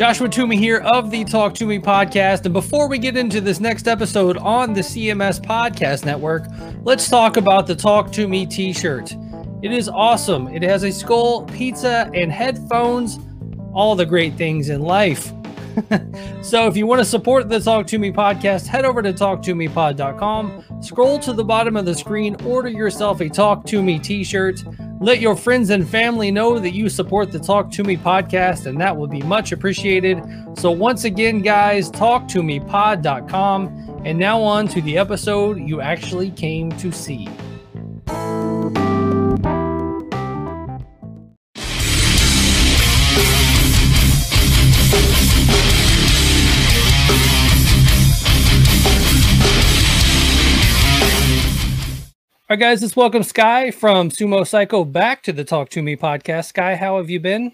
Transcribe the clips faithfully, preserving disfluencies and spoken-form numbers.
Joshua Toomey here of the Talk To Me podcast. And before we get into this next episode on the C M S Podcast Network, let's talk about the Talk To Me t-shirt. It is awesome. It has a skull, pizza, and headphones, all the great things in life. So if you want to support the Talk To Me podcast, head over to Talk To Me Pod dot com, scroll to the bottom of the screen, order yourself a Talk To Me t-shirt, let your friends and family know that you support the Talk To Me podcast, and that will be much appreciated. So once again, guys, Talk To Me Pod dot com, and now on to the episode you actually came to see. All right, guys, let's welcome Skye from Sumo Cyco back to the Talk To Me podcast. Skye, how have you been?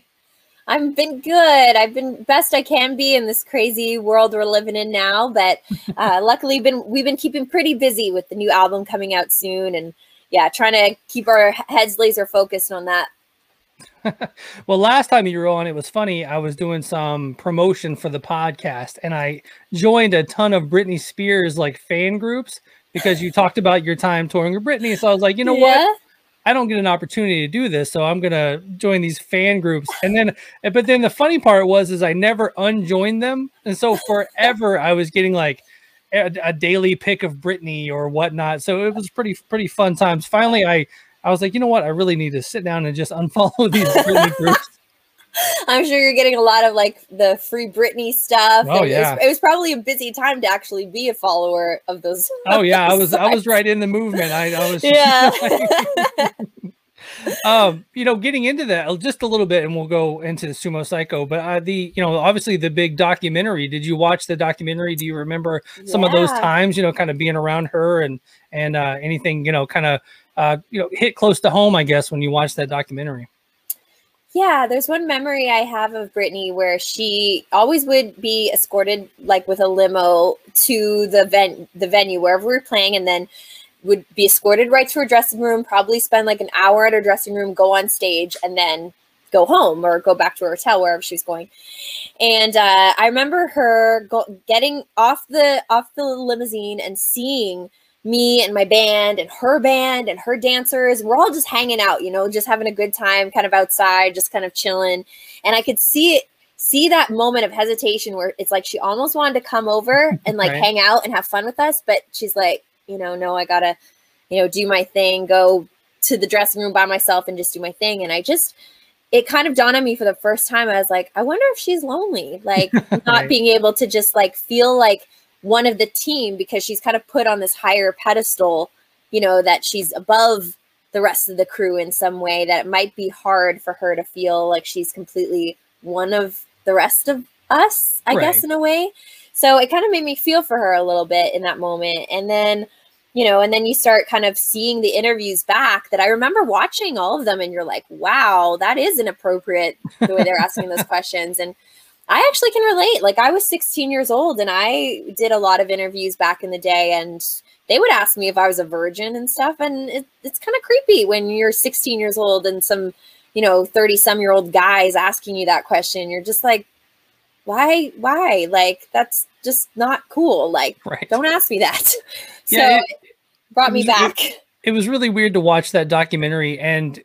I've been good. I've been best I can be in this crazy world we're living in now. But uh, luckily, been we've been keeping pretty busy with the new album coming out soon. And yeah, trying to keep our heads laser focused on that. Well, last time you were on, it was funny. I was doing some promotion for the podcast, and I joined a ton of Britney Spears like fan groups, because you talked about your time touring with Britney. So I was like, you know yeah. what? I don't get an opportunity to do this, so I'm going to join these fan groups. And then, but then the funny part was, is I never unjoined them. And so forever I was getting like a, a daily pick of Britney or whatnot. So it was pretty, pretty fun times. Finally, I, I was like, you know what? I really need to sit down and just unfollow these Britney groups. I'm sure you're getting a lot of like the free Britney stuff. Oh, and yeah. It was, it was probably a busy time to actually be a follower of those. Oh of yeah. Those I was, sites. I was right in the movement. I, I was, yeah. like, um, you know, getting into that just a little bit, and we'll go into the Sumo Cyco, but uh, the, you know, obviously the big documentary, did you watch the documentary? Do you remember some yeah. of those times, you know, kind of being around her and, and uh, anything, you know, kind of, uh, you know, hit close to home, I guess, when you watch that documentary? Yeah, there's one memory I have of Britney where she always would be escorted like with a limo to the ven the venue wherever we were playing, and then would be escorted right to her dressing room, probably spend like an hour at her dressing room, go on stage, and then go home or go back to her hotel wherever she was going. And uh, I remember her go getting off the off the limousine and seeing me and my band and her band and her dancers. We're all just hanging out, you know, just having a good time kind of outside, just kind of chilling. And I could see it, see that moment of hesitation where it's like, she almost wanted to come over and like right. hang out and have fun with us. But she's like, you know, no, I gotta, you know, do my thing, go to the dressing room by myself and just do my thing. And I just, it kind of dawned on me for the first time. I was like, I wonder if she's lonely, like not right. being able to just like feel like one of the team, because she's kind of put on this higher pedestal, you know, that she's above the rest of the crew in some way, that it might be hard for her to feel like she's completely one of the rest of us, I right. guess, in a way. So it kind of made me feel for her a little bit in that moment. And then, you know, and then you start kind of seeing the interviews back that I remember watching all of them, and you're like, wow, that is inappropriate the way they're asking those questions. And I actually can relate. Like, I was sixteen years old, and I did a lot of interviews back in the day, and they would ask me if I was a virgin and stuff. And it, it's kind of creepy when you're sixteen years old and some, you know, thirty some year old guy is asking you that question. You're just like, why, why? Like, that's just not cool. Like, right. don't ask me that. Yeah, so it, it brought me it was, back. It, it was really weird to watch that documentary. And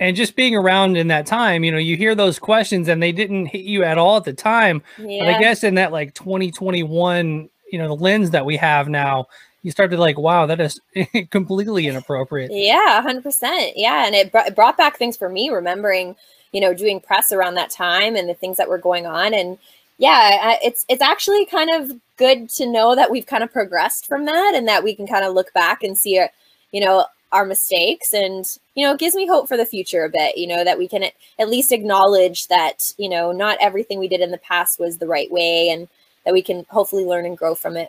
And just being around in that time, you know, you hear those questions and they didn't hit you at all at the time. Yeah. But I guess in that like twenty twenty-one, you know, the lens that we have now, you start to like, wow, that is completely inappropriate. Yeah, one hundred percent. Yeah. And it, br it brought back things for me, remembering, you know, doing press around that time and the things that were going on. And yeah, it's, it's actually kind of good to know that we've kind of progressed from that, and that we can kind of look back and see, you know, our mistakes. And, you know, it gives me hope for the future a bit, you know, that we can at least acknowledge that, you know, not everything we did in the past was the right way, and that we can hopefully learn and grow from it.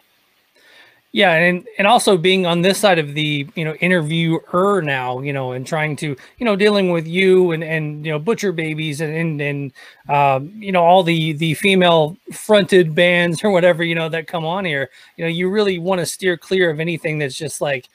Yeah. And, and also being on this side of the, you know, interviewer now, you know, and trying to, you know, dealing with you and, and, you know, Butcher Babies and, and, and um, you know, all the, the female fronted bands or whatever, you know, that come on here, you know, you really want to steer clear of anything that's just like,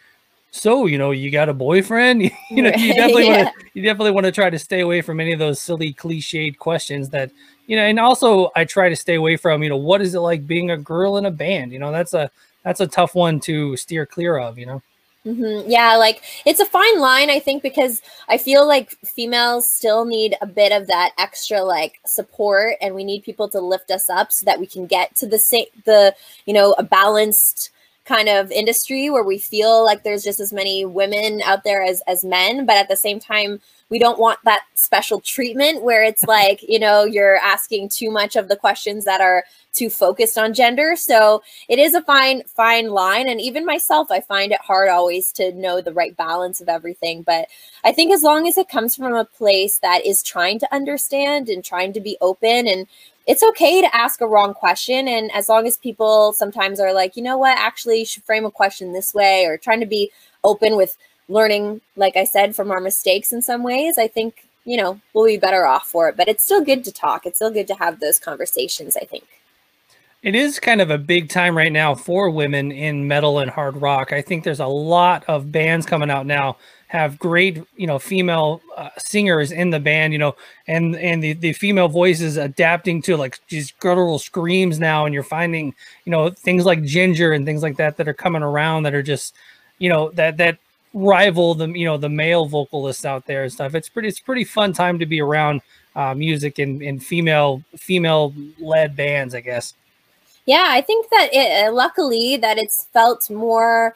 so, you know, you got a boyfriend? You know, you definitely yeah. want to you definitely want to try to stay away from any of those silly cliched questions that, you know, and also I try to stay away from, you know, what is it like being a girl in a band? You know, that's a that's a tough one to steer clear of, you know? Mm-hmm. Yeah, like it's a fine line, I think, because I feel like females still need a bit of that extra like support, and we need people to lift us up so that we can get to the same, the, you know, a balanced kind of industry where we feel like there's just as many women out there as, as men. But at the same time, we don't want that special treatment where it's like, you know, you're asking too much of the questions that are too focused on gender. So it is a fine, fine line. And even myself, I find it hard always to know the right balance of everything. But I think as long as it comes from a place that is trying to understand and trying to be open, and it's okay to ask a wrong question. And as long as people sometimes are like, you know what, actually you should frame a question this way, or trying to be open with learning, like I said, from our mistakes in some ways, I think, you know, we'll be better off for it. But it's still good to talk. It's still good to have those conversations, I think. It is kind of a big time right now for women in metal and hard rock. I think there's a lot of bands coming out now have great, you know, female uh, singers in the band, you know, and and the, the female voices adapting to like these guttural screams now. And you're finding, you know, things like Jinjer and things like that that are coming around that are just, you know, that that rival the, you know, the male vocalists out there and stuff. It's pretty, it's pretty fun time to be around uh, music and, and female female led bands, I guess. Yeah, I think that it, luckily that it's felt more,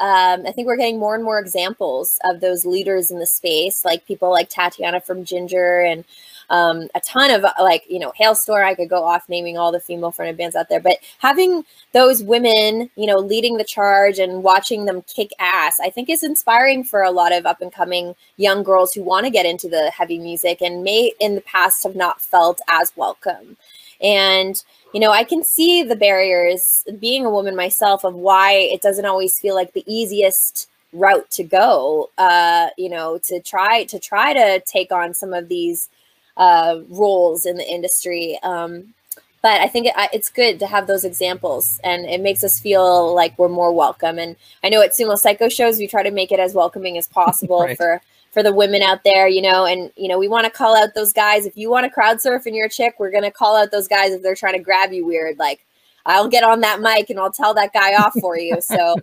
um, I think we're getting more and more examples of those leaders in the space, like people like Tatiana from Jinjer, and um, a ton of like, you know, Halestorm. I could go off naming all the female fronted bands out there, but having those women, you know, leading the charge and watching them kick ass, I think is inspiring for a lot of up and coming young girls who want to get into the heavy music and may in the past have not felt as welcome. And, you know, I can see the barriers, being a woman myself, of why it doesn't always feel like the easiest route to go, uh, you know, to try to try to take on some of these uh, roles in the industry. Um, but I think it, it's good to have those examples, and it makes us feel like we're more welcome. And I know at Sumo Cyco shows, we try to make it as welcoming as possible right. for for the women out there, you know, and, you know, we want to call out those guys. If you want to crowd surf and you're a chick, we're going to call out those guys if they're trying to grab you weird. Like, I'll get on that mic and I'll tell that guy off for you. So,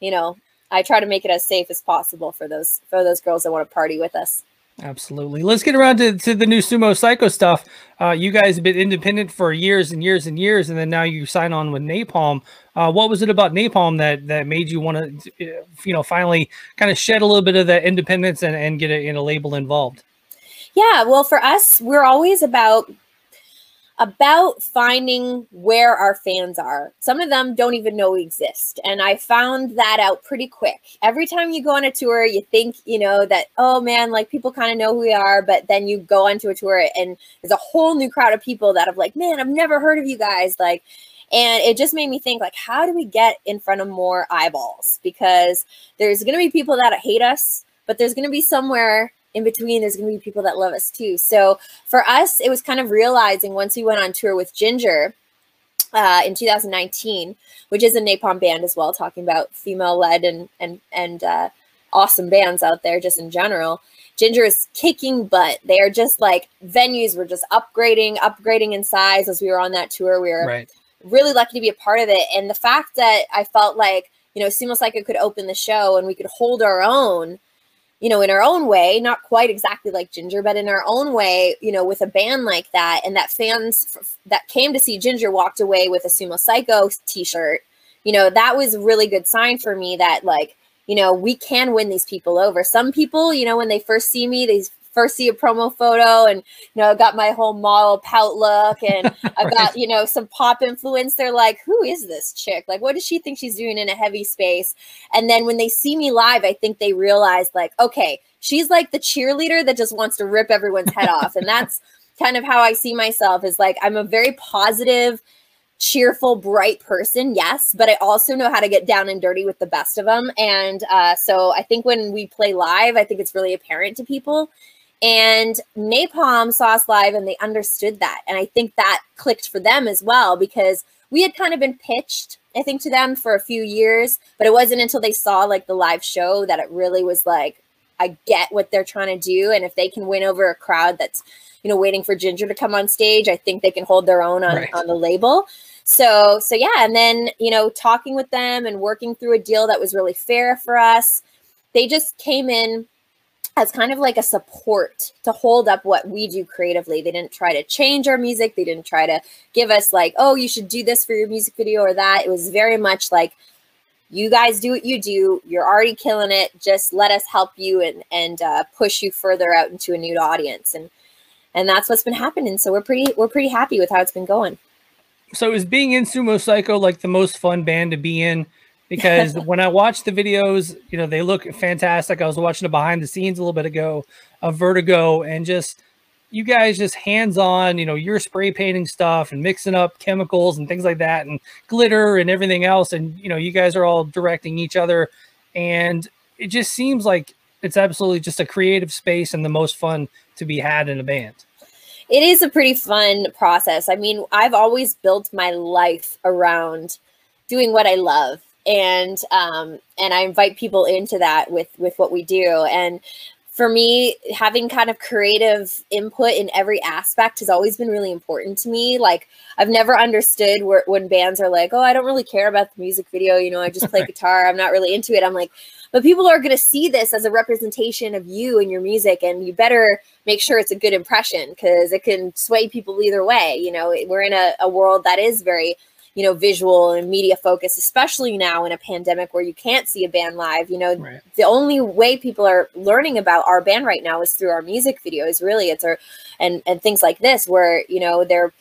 you know, I try to make it as safe as possible for those, for those girls that want to party with us. Absolutely. Let's get around to, to the new Sumo Cyco stuff. Uh, you guys have been independent for years and years and years, and then now you sign on with Napalm. Uh, what was it about Napalm that that made you want to, you know, finally kind of shed a little bit of that independence and, and get a, in a label involved? Yeah, well, for us, we're always about about finding where our fans are. Some of them don't even know we exist. And I found that out pretty quick. Every time you go on a tour, you think, you know, that, oh man, like people kind of know who we are, but then you go onto a tour and there's a whole new crowd of people that have like, man, I've never heard of you guys. Like, and it just made me think, like, how do we get in front of more eyeballs? Because there's going to be people that hate us, but there's going to be somewhere in between, there's going to be people that love us too. So for us, it was kind of realizing once we went on tour with Jinjer uh, in two thousand nineteen, which is a Napalm band as well, talking about female-led and and and uh, awesome bands out there just in general. Jinjer is kicking butt. They are just like, venues were just upgrading, upgrading in size as we were on that tour. We were right. really lucky to be a part of it. And the fact that I felt like, you know, Sumo Cyco could open the show and we could hold our own, you know, in our own way, not quite exactly like Jinjer, but in our own way, you know, with a band like that, and that fans f that came to see Jinjer walked away with a Sumo Cyco t-shirt, you know, that was a really good sign for me that, like, you know, we can win these people over. Some people, you know, when they first see me, they first see a promo photo and, you know, I've got my whole model pout look and right. I've got, you know, some pop influence. They're like, who is this chick? Like, what does she think she's doing in a heavy space? And then when they see me live, I think they realize, like, okay, she's like the cheerleader that just wants to rip everyone's head off. And that's kind of how I see myself, is like, I'm a very positive, cheerful, bright person, yes, but I also know how to get down and dirty with the best of them. And uh, so I think when we play live, I think it's really apparent to people. And Napalm saw us live and they understood that. And I think that clicked for them as well, because we had kind of been pitched, I think, to them for a few years, but it wasn't until they saw like the live show that it really was like, I get what they're trying to do. And if they can win over a crowd that's, you know, waiting for Jinjer to come on stage, I think they can hold their own on, right. on the label. So, so yeah. And then, you know, talking with them and working through a deal that was really fair for us. They just came in as kind of like a support to hold up what we do creatively. They didn't try to change our music. They didn't try to give us like, oh, you should do this for your music video or that. It was very much like, you guys do what you do. You're already killing it. Just let us help you and, and uh, push you further out into a new audience. And, and that's what's been happening. So we're pretty, we're pretty happy with how it's been going. So is being in Sumo Cyco like the most fun band to be in? Because when I watch the videos, you know, they look fantastic. I was watching a behind the scenes a little bit ago of Vertigo, and just you guys just hands on, you know, you're spray painting stuff and mixing up chemicals and things like that and glitter and everything else. And, you know, you guys are all directing each other. And it just seems like it's absolutely just a creative space and the most fun to be had in a band. It is a pretty fun process. I mean, I've always built my life around doing what I love. And, um, and I invite people into that with, with what we do. And for me, having kind of creative input in every aspect has always been really important to me. Like, I've never understood where, when bands are like, oh, I don't really care about the music video. You know, I just play guitar. I'm not really into it. I'm like, but people are going to see this as a representation of you and your music. And you better make sure it's a good impression, because it can sway people either way. You know, we're in a, a world that is very, you know, visual and media focused, especially now in a pandemic where you can't see a band live. You know, right. The only way people are learning about our band right now is through our music videos, really. It's our, and, and things like this where, you know, they're,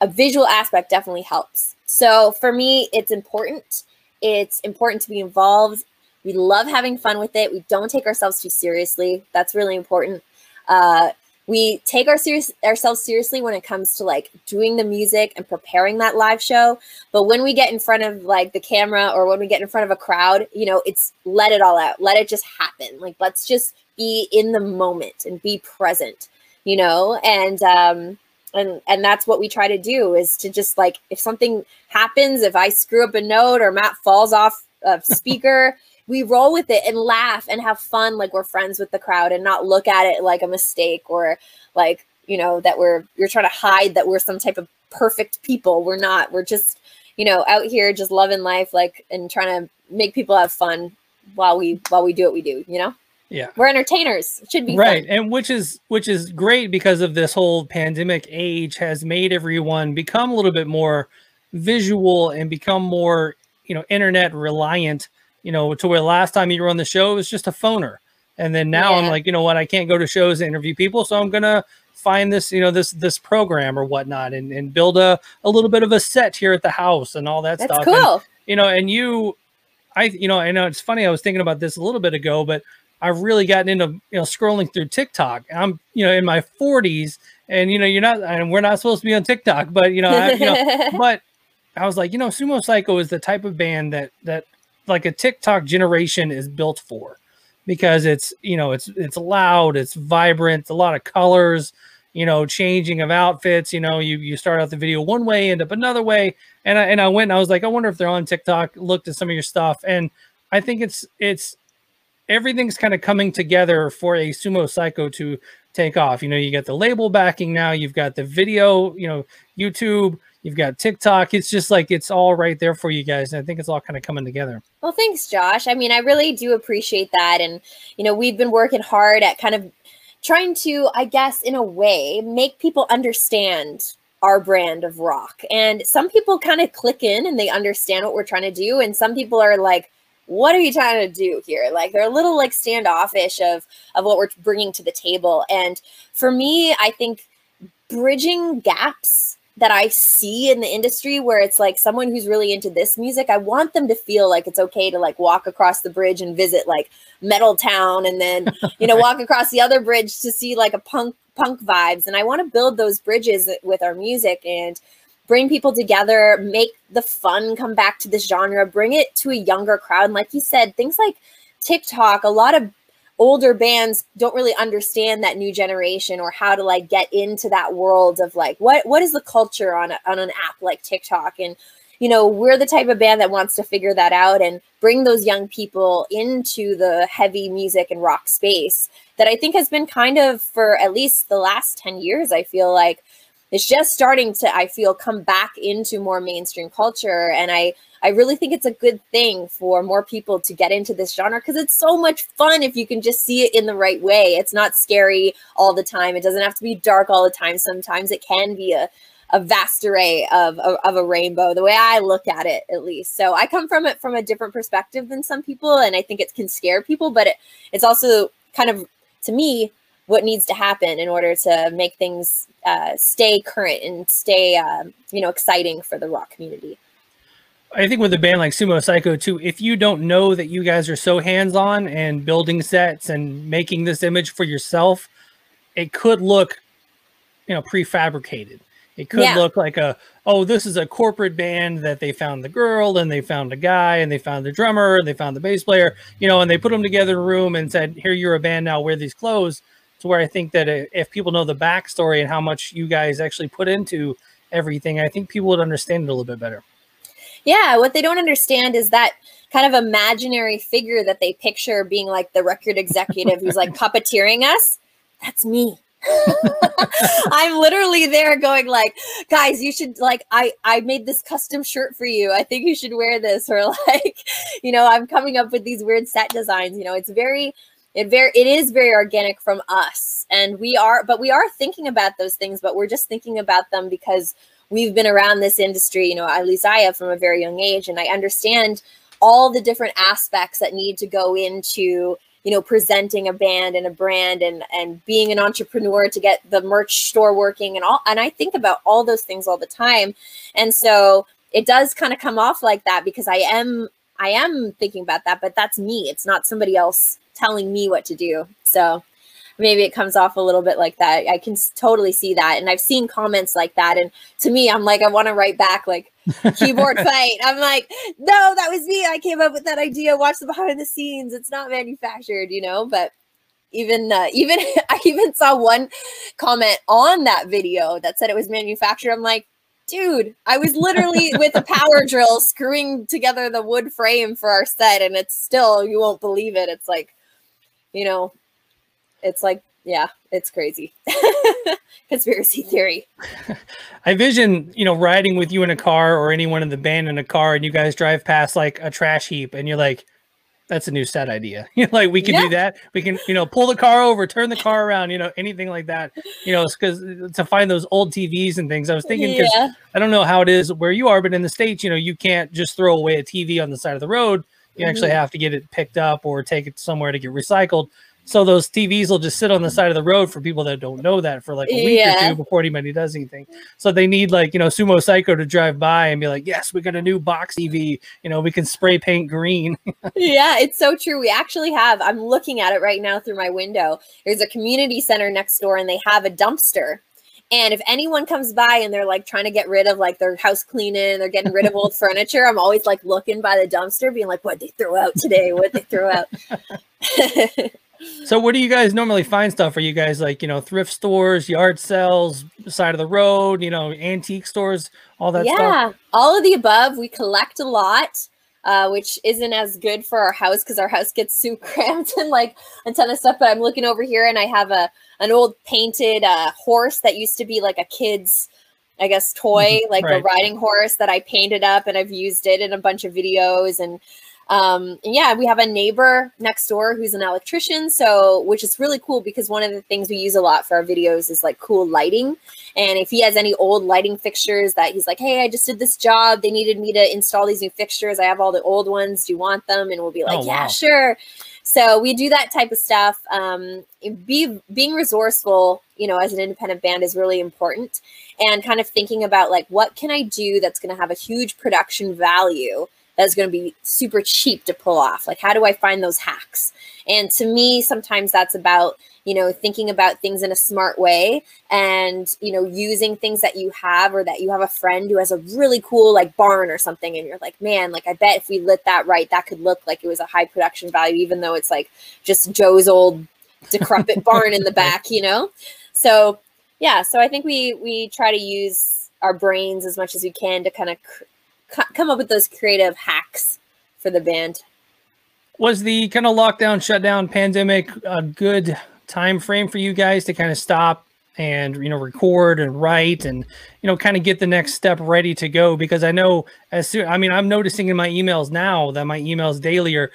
a visual aspect definitely helps. So for me, it's important. It's important to be involved. We love having fun with it. We don't take ourselves too seriously. That's really important. Uh, We take our serious, ourselves seriously when it comes to like doing the music and preparing that live show. But when we get in front of like the camera or when we get in front of a crowd, you know, it's let it all out. Let it just happen. Like, let's just be in the moment and be present, you know, and um, and and that's what we try to do, is to just like, if something happens, if I screw up a note or Matt falls off a speaker, we roll with it and laugh and have fun like we're friends with the crowd, and not look at it like a mistake or like, you know, that we're, you're trying to hide that we're some type of perfect people. We're not. We're just, you know, out here just loving life, like, and trying to make people have fun while we, while we do what we do, you know? Yeah. We're entertainers. It should be right. Fun. And which is, which is great, because of this whole pandemic age has made everyone become a little bit more visual and become more, you know, internet reliant. You know, to where last time you were on the show, it was just a phoner. And then now yeah. I'm like, you know what, I can't go to shows and interview people. So I'm going to find this, you know, this, this program or whatnot, and, and build a, a little bit of a set here at the house and all that That's stuff. Cool. And, you know, and you, I, you know, I know it's funny. I was thinking about this a little bit ago, but I've really gotten into, you know, scrolling through TikTok. I'm, you know, in my forties, and, you know, you're not, and we're not supposed to be on TikTok, but, you know, I, you know but I was like, you know, Sumo Cyco is the type of band that, that, like a TikTok generation is built for, because it's, you know, it's, it's loud, it's vibrant, a lot of colors, you know, changing of outfits, you know, you, you start out the video one way, end up another way. And I, and I went and I was like, I wonder if they're on TikTok, looked at some of your stuff. And I think it's, it's, everything's kind of coming together for a Sumo Cyco to take off. You know, you got the label backing now, you've got the video, you know, YouTube, you've got TikTok. It's just like, it's all right there for you guys. And I think it's all kind of coming together. Well, thanks, Josh. I mean, I really do appreciate that. And, you know, we've been working hard at kind of trying to, I guess, in a way, make people understand our brand of rock. And some people kind of click in and they understand what we're trying to do. And some people are like, what are you trying to do here? Like, they're a little like standoffish of, of what we're bringing to the table. And for me, I think bridging gaps that I see in the industry, where it's like someone who's really into this music, I want them to feel like it's okay to like walk across the bridge and visit like Metal Town, and then, you know, walk across the other bridge to see like a punk punk vibes. And I want to build those bridges with our music and bring people together, make the fun come back to this genre, bring it to a younger crowd. And like you said, things like TikTok, a lot of older bands don't really understand that new generation or how to like get into that world of like, what what is the culture on, a, on an app like TikTok? And, you know, we're the type of band that wants to figure that out and bring those young people into the heavy music and rock space that I think has been kind of, for at least the last ten years, I feel like, it's just starting to, I feel, come back into more mainstream culture. And I, I really think it's a good thing for more people to get into this genre because it's so much fun if you can just see it in the right way. It's not scary all the time. It doesn't have to be dark all the time. Sometimes it can be a, a vast array of, of, of a rainbow, the way I look at it, at least. So I come from it from a different perspective than some people. And I think it can scare people, but it, it's also kind of, to me, what needs to happen in order to make things uh, stay current and stay, um, you know, exciting for the rock community. I think with a band like Sumo Cyco too, if you don't know that you guys are so hands-on and building sets and making this image for yourself, it could look, you know, prefabricated. It could yeah. look like a, oh, this is a corporate band that they found the girl and they found a guy and they found the drummer and they found the bass player, you know, and they put them together in a room and said, here, you're a band now, wear these clothes. Where I think that if people know the backstory and how much you guys actually put into everything, I think people would understand it a little bit better. Yeah, what they don't understand is that kind of imaginary figure that they picture being like the record executive who's like puppeteering us. That's me. I'm literally there going like, guys, you should like, I, I made this custom shirt for you. I think you should wear this. Or like, you know, I'm coming up with these weird set designs. You know, it's very... It very it is very organic from us, and we are, but we are thinking about those things, but we're just thinking about them because we've been around this industry, you know, at least I have, from a very young age, and I understand all the different aspects that need to go into, you know, presenting a band and a brand and and being an entrepreneur to get the merch store working and all, and I think about all those things all the time, and so it does kind of come off like that because I am I am thinking about that, but that's me. It's not somebody else telling me what to do. So maybe it comes off a little bit like that. I can totally see that. And I've seen comments like that. And to me, I'm like, I want to write back like keyboard fight. I'm like, no, that was me. I came up with that idea. Watch the behind the scenes. It's not manufactured, you know, but even, uh, even I even saw one comment on that video that said it was manufactured. I'm like, dude, I was literally with a power drill screwing together the wood frame for our set. And it's still, you won't believe it. It's like, you know, it's like, yeah, it's crazy. Conspiracy theory. I vision, you know, riding with you in a car or anyone in the band in a car and you guys drive past like a trash heap and you're like, that's a new set idea. You're like, we can yeah. do that. We can, you know, pull the car over, turn the car around, you know, anything like that, you know, because to find those old T Vs and things, I was thinking, because yeah. I don't know how it is where you are, but in the States, you know, you can't just throw away a T V on the side of the road. You actually have to get it picked up or take it somewhere to get recycled. So those T Vs will just sit on the side of the road for people that don't know that for like a week yeah. or two before anybody does anything. So they need like, you know, Sumo Cyco to drive by and be like, yes, we got a new box T V. You know, we can spray paint green. Yeah, it's so true. We actually have, I'm looking at it right now through my window. There's a community center next door and they have a dumpster. And if anyone comes by and they're like trying to get rid of like their house cleaning, they're getting rid of old furniture, I'm always like looking by the dumpster being like, what'd they throw out today? What'd they throw out? So where do you guys normally find stuff? Are you guys like, you know, thrift stores, yard sales, side of the road, you know, antique stores, all that yeah, stuff? Yeah, all of the above. We collect a lot. Uh, which isn't as good for our house because our house gets so cramped and like a ton of stuff. But I'm looking over here and I have a an old painted uh, horse that used to be like a kid's, I guess, toy, like right. a riding horse that I painted up and I've used it in a bunch of videos. And, um, and yeah, we have a neighbor next door who's an electrician. So, which is really cool because one of the things we use a lot for our videos is like cool lighting. And if he has any old lighting fixtures that he's like, hey, I just did this job. They needed me to install these new fixtures. I have all the old ones. Do you want them? And we'll be like, oh, yeah, wow. sure. So we do that type of stuff. Um, be, being resourceful, you know, as an independent band is really important. And kind of thinking about like, what can I do that's going to have a huge production value that's going to be super cheap to pull off? Like, how do I find those hacks? And to me, sometimes that's about, you know, thinking about things in a smart way and, you know, using things that you have, or that you have a friend who has a really cool like barn or something. And you're like, man, like, I bet if we lit that right, that could look like it was a high production value, even though it's like just Joe's old decrepit barn in the back, you know? So yeah, so I think we, we try to use our brains as much as we can to kind of cr- come up with those creative hacks for the band. Was the kind of lockdown, shutdown, pandemic a good time frame for you guys to kind of stop and, you know, record and write and, you know, kind of get the next step ready to go? Because I know as soon, I mean, I'm noticing in my emails now that my emails daily are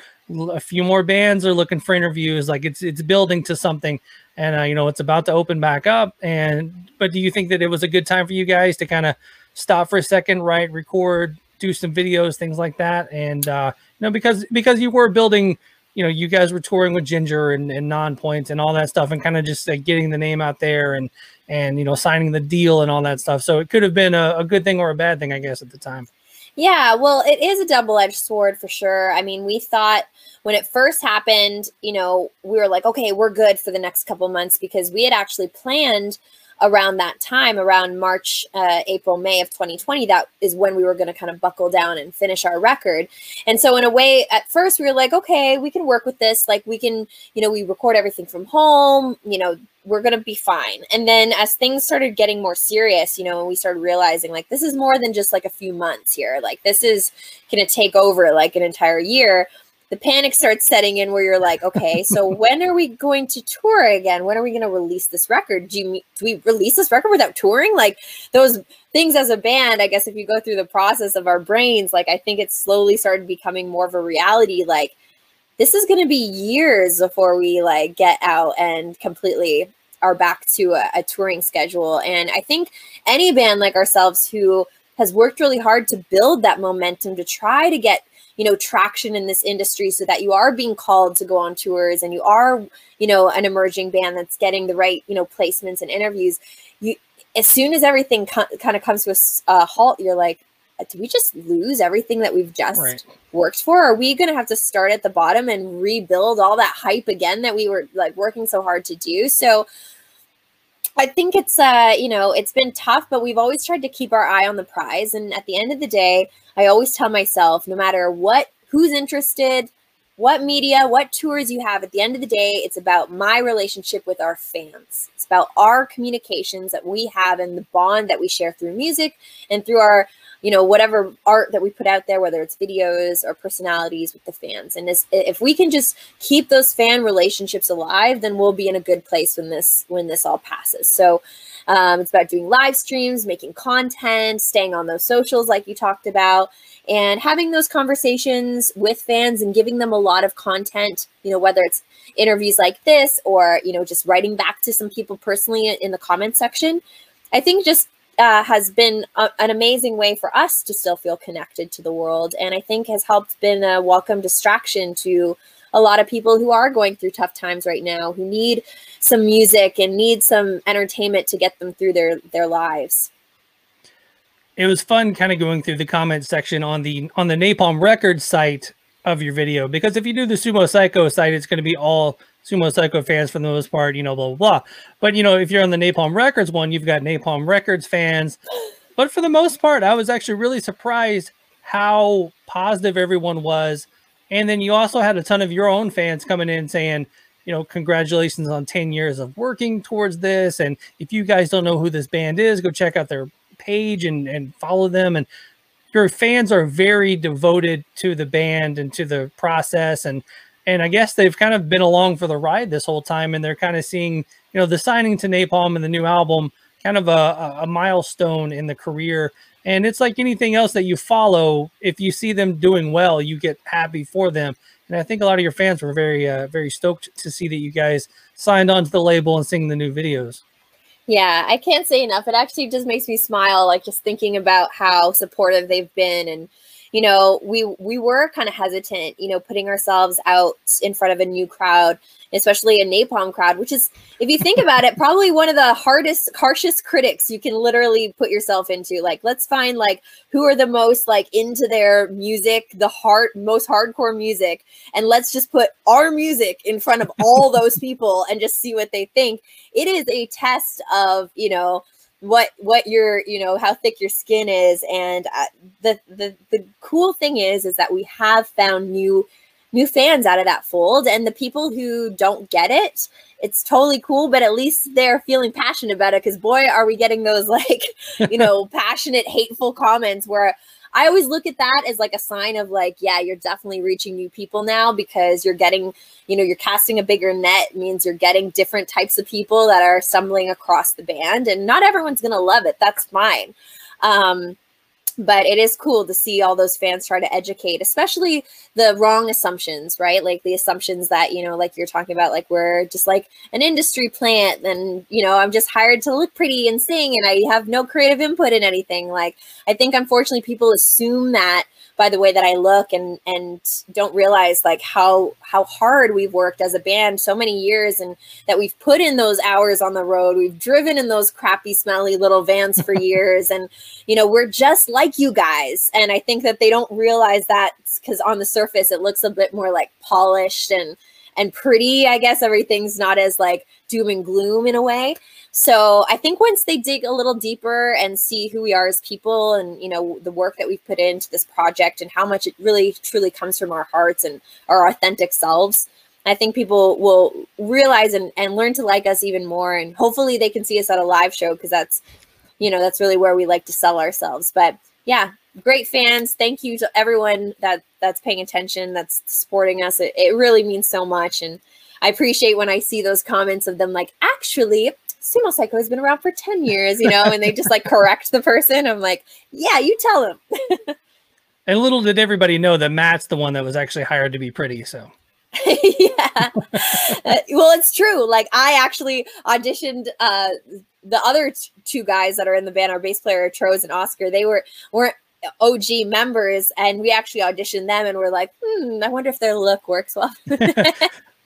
a few more bands are looking for interviews. Like it's, it's building to something and, uh, you know, it's about to open back up. And, but do you think that it was a good time for you guys to kind of stop for a second, write, record, do some videos, things like that? And, uh, you know, because, because you were building, you know, you guys were touring with Jinjer and, and Nonpoint and all that stuff and kind of just like getting the name out there and, and, you know, signing the deal and all that stuff. So it could have been a, a good thing or a bad thing, I guess, at the time. Yeah, well, it is a double-edged sword for sure. I mean, we thought when it first happened, you know, we were like, okay, we're good for the next couple months, because we had actually planned around that time, around March, uh, April, May of twenty twenty, that is when we were going to kind of buckle down and finish our record. And so in a way, at first we were like, okay, we can work with this. Like we can, you know, we record everything from home, you know, we're going to be fine. And then as things started getting more serious, you know, and we started realizing like, this is more than just like a few months here. Like this is going to take over like an entire year. The panic starts setting in where you're like, okay, so when are we going to tour again? When are we going to release this record? Do, you, do we release this record without touring? Like those things as a band, I guess if you go through the process of our brains, like I think it slowly started becoming more of a reality. Like this is going to be years before we like get out and completely are back to a, a touring schedule. And I think any band like ourselves who has worked really hard to build that momentum to try to get, you know, traction in this industry so that you are being called to go on tours and you are, you know, an emerging band that's getting the right, you know, placements and interviews. You, as soon as everything co- kind of comes to a uh, halt, you're like, did we just lose everything that we've just right. worked for? Are we going to have to start at the bottom and rebuild all that hype again that we were like working so hard to do? So I think it's, uh, you know, it's been tough, but we've always tried to keep our eye on the prize. And at the end of the day, I always tell myself, no matter what, who's interested, what media, what tours you have, at the end of the day, it's about my relationship with our fans. It's about our communications that we have and the bond that we share through music and through our, you know, whatever art that we put out there, whether it's videos or personalities with the fans. And this, if we can just keep those fan relationships alive, then we'll be in a good place when this when this all passes. So um, it's about doing live streams, making content, staying on those socials like you talked about, and having those conversations with fans and giving them a lot of content, you know, whether it's interviews like this or, you know, just writing back to some people personally in the comment section. I think just Uh, has been a, an amazing way for us to still feel connected to the world, and I think has helped been a welcome distraction to a lot of people who are going through tough times right now, who need some music and need some entertainment to get them through their their lives. It was fun kind of going through the comment section on the on the Napalm Records site of your video, because if you do the Sumo Cyco site, it's going to be all Sumo Cyco fans for the most part, you know, blah, blah, blah. But, you know, if you're on the Napalm Records one, you've got Napalm Records fans. But for the most part, I was actually really surprised how positive everyone was. And then you also had a ton of your own fans coming in saying, you know, congratulations on ten years of working towards this. And if you guys don't know who this band is, go check out their page and, and follow them. And your fans are very devoted to the band and to the process. And And I guess they've kind of been along for the ride this whole time, and they're kind of seeing, you know, the signing to Napalm and the new album, kind of a, a milestone in the career. And it's like anything else that you follow. If you see them doing well, you get happy for them. And I think a lot of your fans were very, uh, very stoked to see that you guys signed onto the label and seeing the new videos. Yeah, I can't say enough. It actually just makes me smile, like just thinking about how supportive they've been and, you know, we we were kind of hesitant, you know, putting ourselves out in front of a new crowd, especially a Napalm crowd, which is, if you think about it, probably one of the hardest, harshest critics you can literally put yourself into. Like, let's find like who are the most like into their music, the hard, most hardcore music, and let's just put our music in front of all those people and just see what they think. It is a test of, you know, what what your, you know, how thick your skin is. And uh, the the the cool thing is is that we have found new new fans out of that fold, and the people who don't get it, it's totally cool, but at least they're feeling passionate about it, because boy, are we getting those, like, you know, passionate, hateful comments, where I always look at that as like a sign of like, yeah, you're definitely reaching new people now, because you're getting, you know, you're casting a bigger net, means you're getting different types of people that are stumbling across the band, and not everyone's going to love it. That's fine. Um, But it is cool to see all those fans try to educate, especially the wrong assumptions, right? Like the assumptions that, you know, like you're talking about, like we're just like an industry plant, and, you know, I'm just hired to look pretty and sing, and I have no creative input in anything. Like, I think, unfortunately, people assume that by the way that I look, and and don't realize like how how hard we've worked as a band so many years, and that we've put in those hours on the road, we've driven in those crappy, smelly little vans for years, and, you know, we're just like you guys. And I think that they don't realize that, because on the surface it looks a bit more like polished and and pretty, I guess. Everything's not as like doom and gloom in a way. So I think once they dig a little deeper and see who we are as people, and, you know, the work that we've put into this project, and how much it really truly comes from our hearts and our authentic selves, I think people will realize and, and learn to like us even more. And hopefully they can see us at a live show, because that's, you know, that's really where we like to sell ourselves. But yeah, great fans. Thank you to everyone that that's paying attention, that's supporting us. It, it really means so much. And I appreciate when I see those comments of them like, actually, Sumo Cyco has been around for ten years, you know, and they just like correct the person. I'm like, yeah, you tell them. And little did everybody know that Matt's the one that was actually hired to be pretty. So yeah, uh, well, it's true. Like, I actually auditioned, uh, the other t two guys that are in the band, our bass player, Troz and Oscar, they were, weren't O G members, and we actually auditioned them, and we're like, hmm, I wonder if their look works well.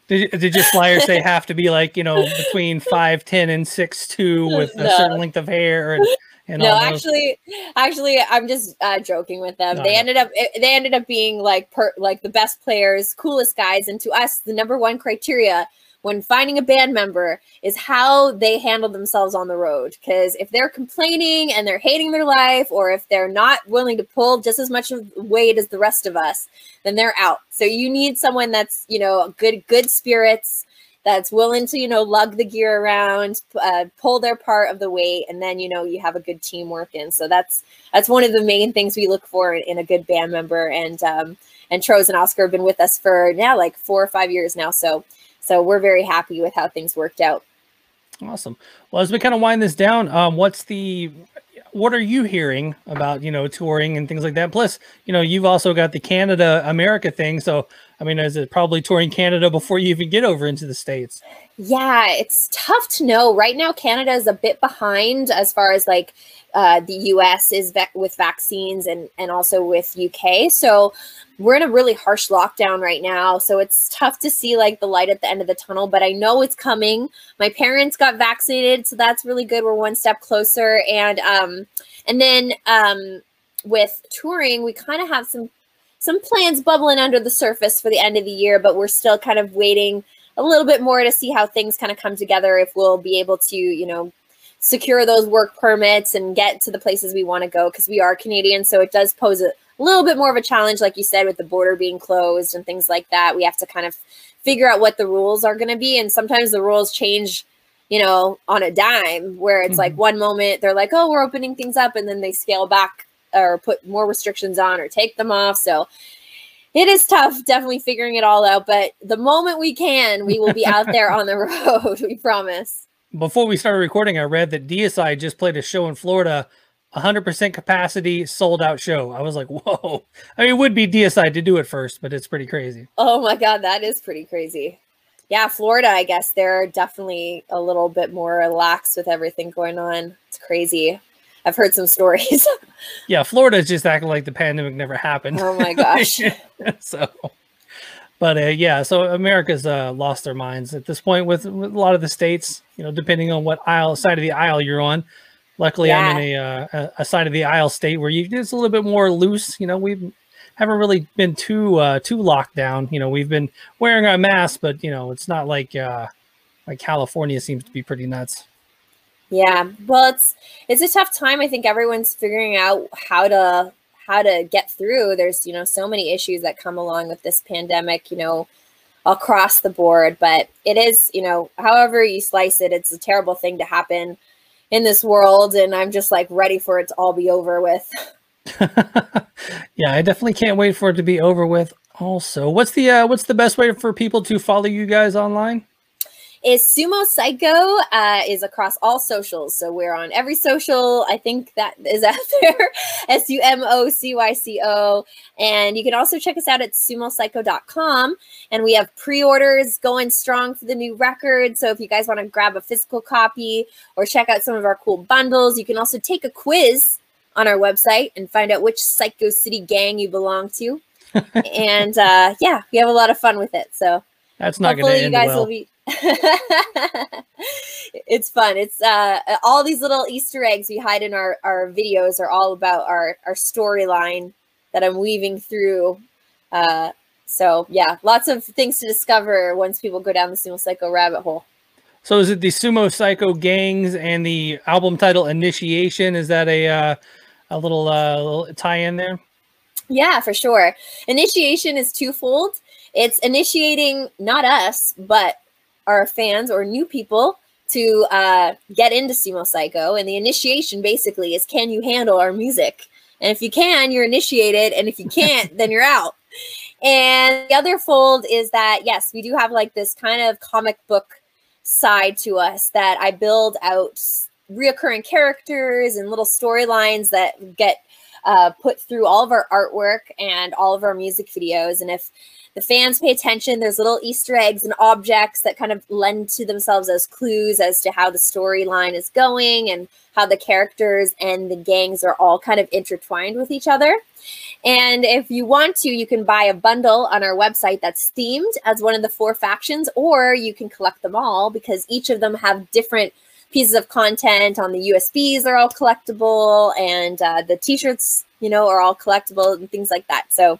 Did, did your flyers say have to be like, you know, between five ten and six two with no. a certain length of hair? And, and no, all actually, actually, I'm just uh, joking with them. No, they no. ended up, they ended up being like, per, like the best players, coolest guys. And to us, the number one criteria when finding a band member is how they handle themselves on the road. Because if they're complaining and they're hating their life, or if they're not willing to pull just as much weight as the rest of us, then they're out. So you need someone that's, you know, good, good spirits, that's willing to, you know, lug the gear around, uh, pull their part of the weight, and then, you know, you have a good team working. So that's, that's one of the main things we look for in, in a good band member. And, um, and Troz and Oscar have been with us for now, like four or five years now. So So we're very happy with how things worked out. Awesome. Well, as we kind of wind this down, um, what's the, what are you hearing about, you know, touring and things like that? Plus, you know, you've also got the Canada America thing. So, I mean, is it probably touring Canada before you even get over into the States? Yeah, it's tough to know. Right now, Canada is a bit behind as far as like uh, the U S is with vaccines, and, and also with U K. So we're in a really harsh lockdown right now, so it's tough to see like the light at the end of the tunnel, but I know it's coming. My parents got vaccinated, so that's really good. We're one step closer. And um, and then um, with touring, we kind of have some some plans bubbling under the surface for the end of the year, but we're still kind of waiting a little bit more to see how things kind of come together, if we'll be able to, you know, secure those work permits and get to the places we want to go, because we are Canadian, so it does pose a a little bit more of a challenge, like you said, with the border being closed and things like that. We have to kind of figure out what the rules are going to be, and sometimes the rules change, you know, on a dime, where it's mm-hmm. like one moment they're like, oh, we're opening things up, and then they scale back or put more restrictions on or take them off. So it is tough, definitely figuring it all out, but the moment we can, we will be out there on the road, we promise. Before we started recording, I read that D S I just played a show in Florida, one hundred percent capacity, sold out show. I was like, whoa. I mean, it would be D S I to do it first, but it's pretty crazy. Oh my God, that is pretty crazy. Yeah, Florida, I guess they're definitely a little bit more relaxed with everything going on. It's crazy. I've heard some stories. Yeah, Florida's just acting like the pandemic never happened. Oh my gosh. So, but uh, yeah, so America's uh, lost their minds at this point with, with a lot of the states. You know, depending on what aisle side of the aisle you're on. Luckily, yeah. I'm in a, uh, a side of the aisle state where you it's a little bit more loose. You know, we haven't really been too uh, too locked down. You know, we've been wearing our masks, but you know, it's not like uh, like California seems to be pretty nuts. Yeah, well, it's it's a tough time. I think everyone's figuring out how to how to get through. There's you know so many issues that come along with this pandemic. You know, across the board, but it is you know however you slice it, it's a terrible thing to happen in this world, and I'm just like ready for it to all be over with. Yeah, I definitely can't wait for it to be over with. Also, what's the uh, what's the best way for people to follow you guys online? Is Sumo Cyco uh, is across all socials, so we're on every social. I think that is out there. S U M O C Y C O, and you can also check us out at sumo cyco dot com. And we have pre-orders going strong for the new record. So if you guys want to grab a physical copy or check out some of our cool bundles, you can also take a quiz on our website and find out which Psycho City gang you belong to. And uh, yeah, we have a lot of fun with it. So that's not going to end you guys well. Will be. It's fun. It's uh all these little Easter eggs we hide in our our videos are all about our our storyline that I'm weaving through. Uh so yeah, lots of things to discover once people go down the Sumo Cyco rabbit hole. So is it the Sumo Cyco gangs and the album title Initiation? Is that a uh a little uh little tie-in there? Yeah, for sure. Initiation is twofold. It's initiating not us, but our fans or new people to uh, get into Sumo Cyco. And the initiation basically is, can you handle our music? And if you can, you're initiated. And if you can't, then you're out. And the other fold is that, yes, we do have like this kind of comic book side to us that I build out reoccurring characters and little storylines that get uh, put through all of our artwork and all of our music videos. And if the fans pay attention, there's little Easter eggs and objects that kind of lend to themselves as clues as to how the storyline is going and how the characters and the gangs are all kind of intertwined with each other. And if you want to, you can buy a bundle on our website that's themed as one of the four factions, or you can collect them all because each of them have different pieces of content. On the U S Bs, they're all collectible, and uh, the t-shirts, you know, are all collectible and things like that. So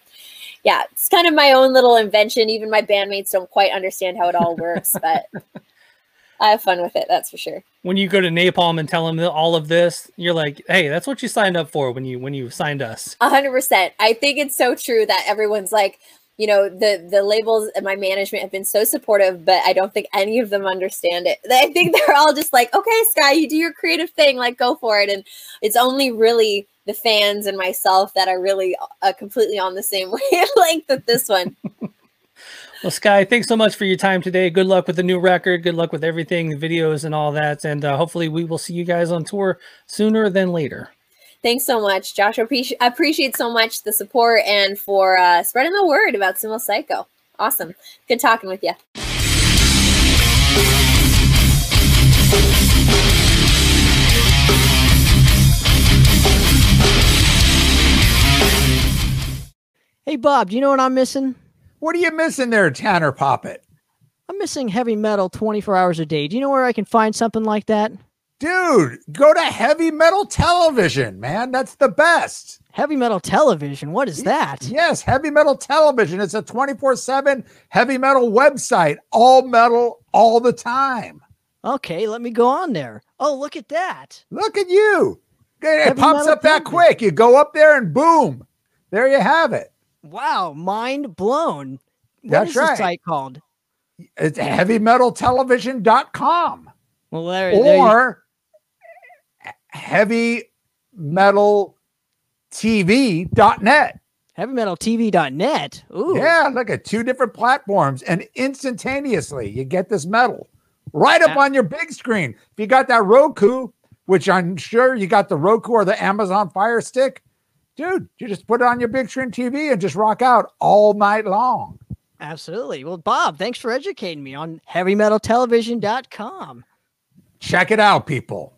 yeah, it's kind of my own little invention. Even my bandmates don't quite understand how it all works, but I have fun with it. That's for sure. When you go to Napalm and tell them all of this, you're like, hey, that's what you signed up for when you when you signed us. A hundred percent. I think it's so true that everyone's like, you know, the, the labels and my management have been so supportive, but I don't think any of them understand it. I think they're all just like, okay, Skye, you do your creative thing, like go for it. And it's only really the fans and myself that are really uh, completely on the same wavelength with this one. Well, Skye, thanks so much for your time today. Good luck with the new record. Good luck with everything, the videos and all that. And uh, hopefully we will see you guys on tour sooner than later. Thanks so much, Josh. I appreciate, appreciate so much the support and for uh, spreading the word about Sumo Cyco. Awesome. Good talking with you. Hey, Bob, do you know what I'm missing? What are you missing there, Tanner Poppet? I'm missing heavy metal twenty-four hours a day. Do you know where I can find something like that? Dude, go to Heavy Metal Television, man. That's the best. Heavy Metal Television? What is that? Yes, Heavy Metal Television. It's a twenty-four seven heavy metal website. All metal, all the time. Okay, let me go on there. Oh, look at that. Look at you. It heavy pops up that quick. You go up there and boom. There you have it. Wow, mind blown. What That's is right. This site called? It's heavy metal television dot com. Well, there, or there you... heavy metal T V dot net. heavy metal T V dot net. Ooh. Yeah, look at two different platforms, and instantaneously you get this metal right up that... on your big screen. If you got that Roku, which I'm sure you got the Roku or the Amazon Fire Stick, dude, you just put it on your big screen T V and just rock out all night long. Absolutely. Well, Bob, thanks for educating me on heavy metal television dot com. Check it out, people.